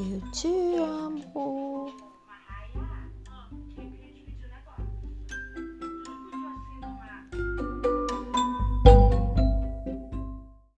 Eu te amo.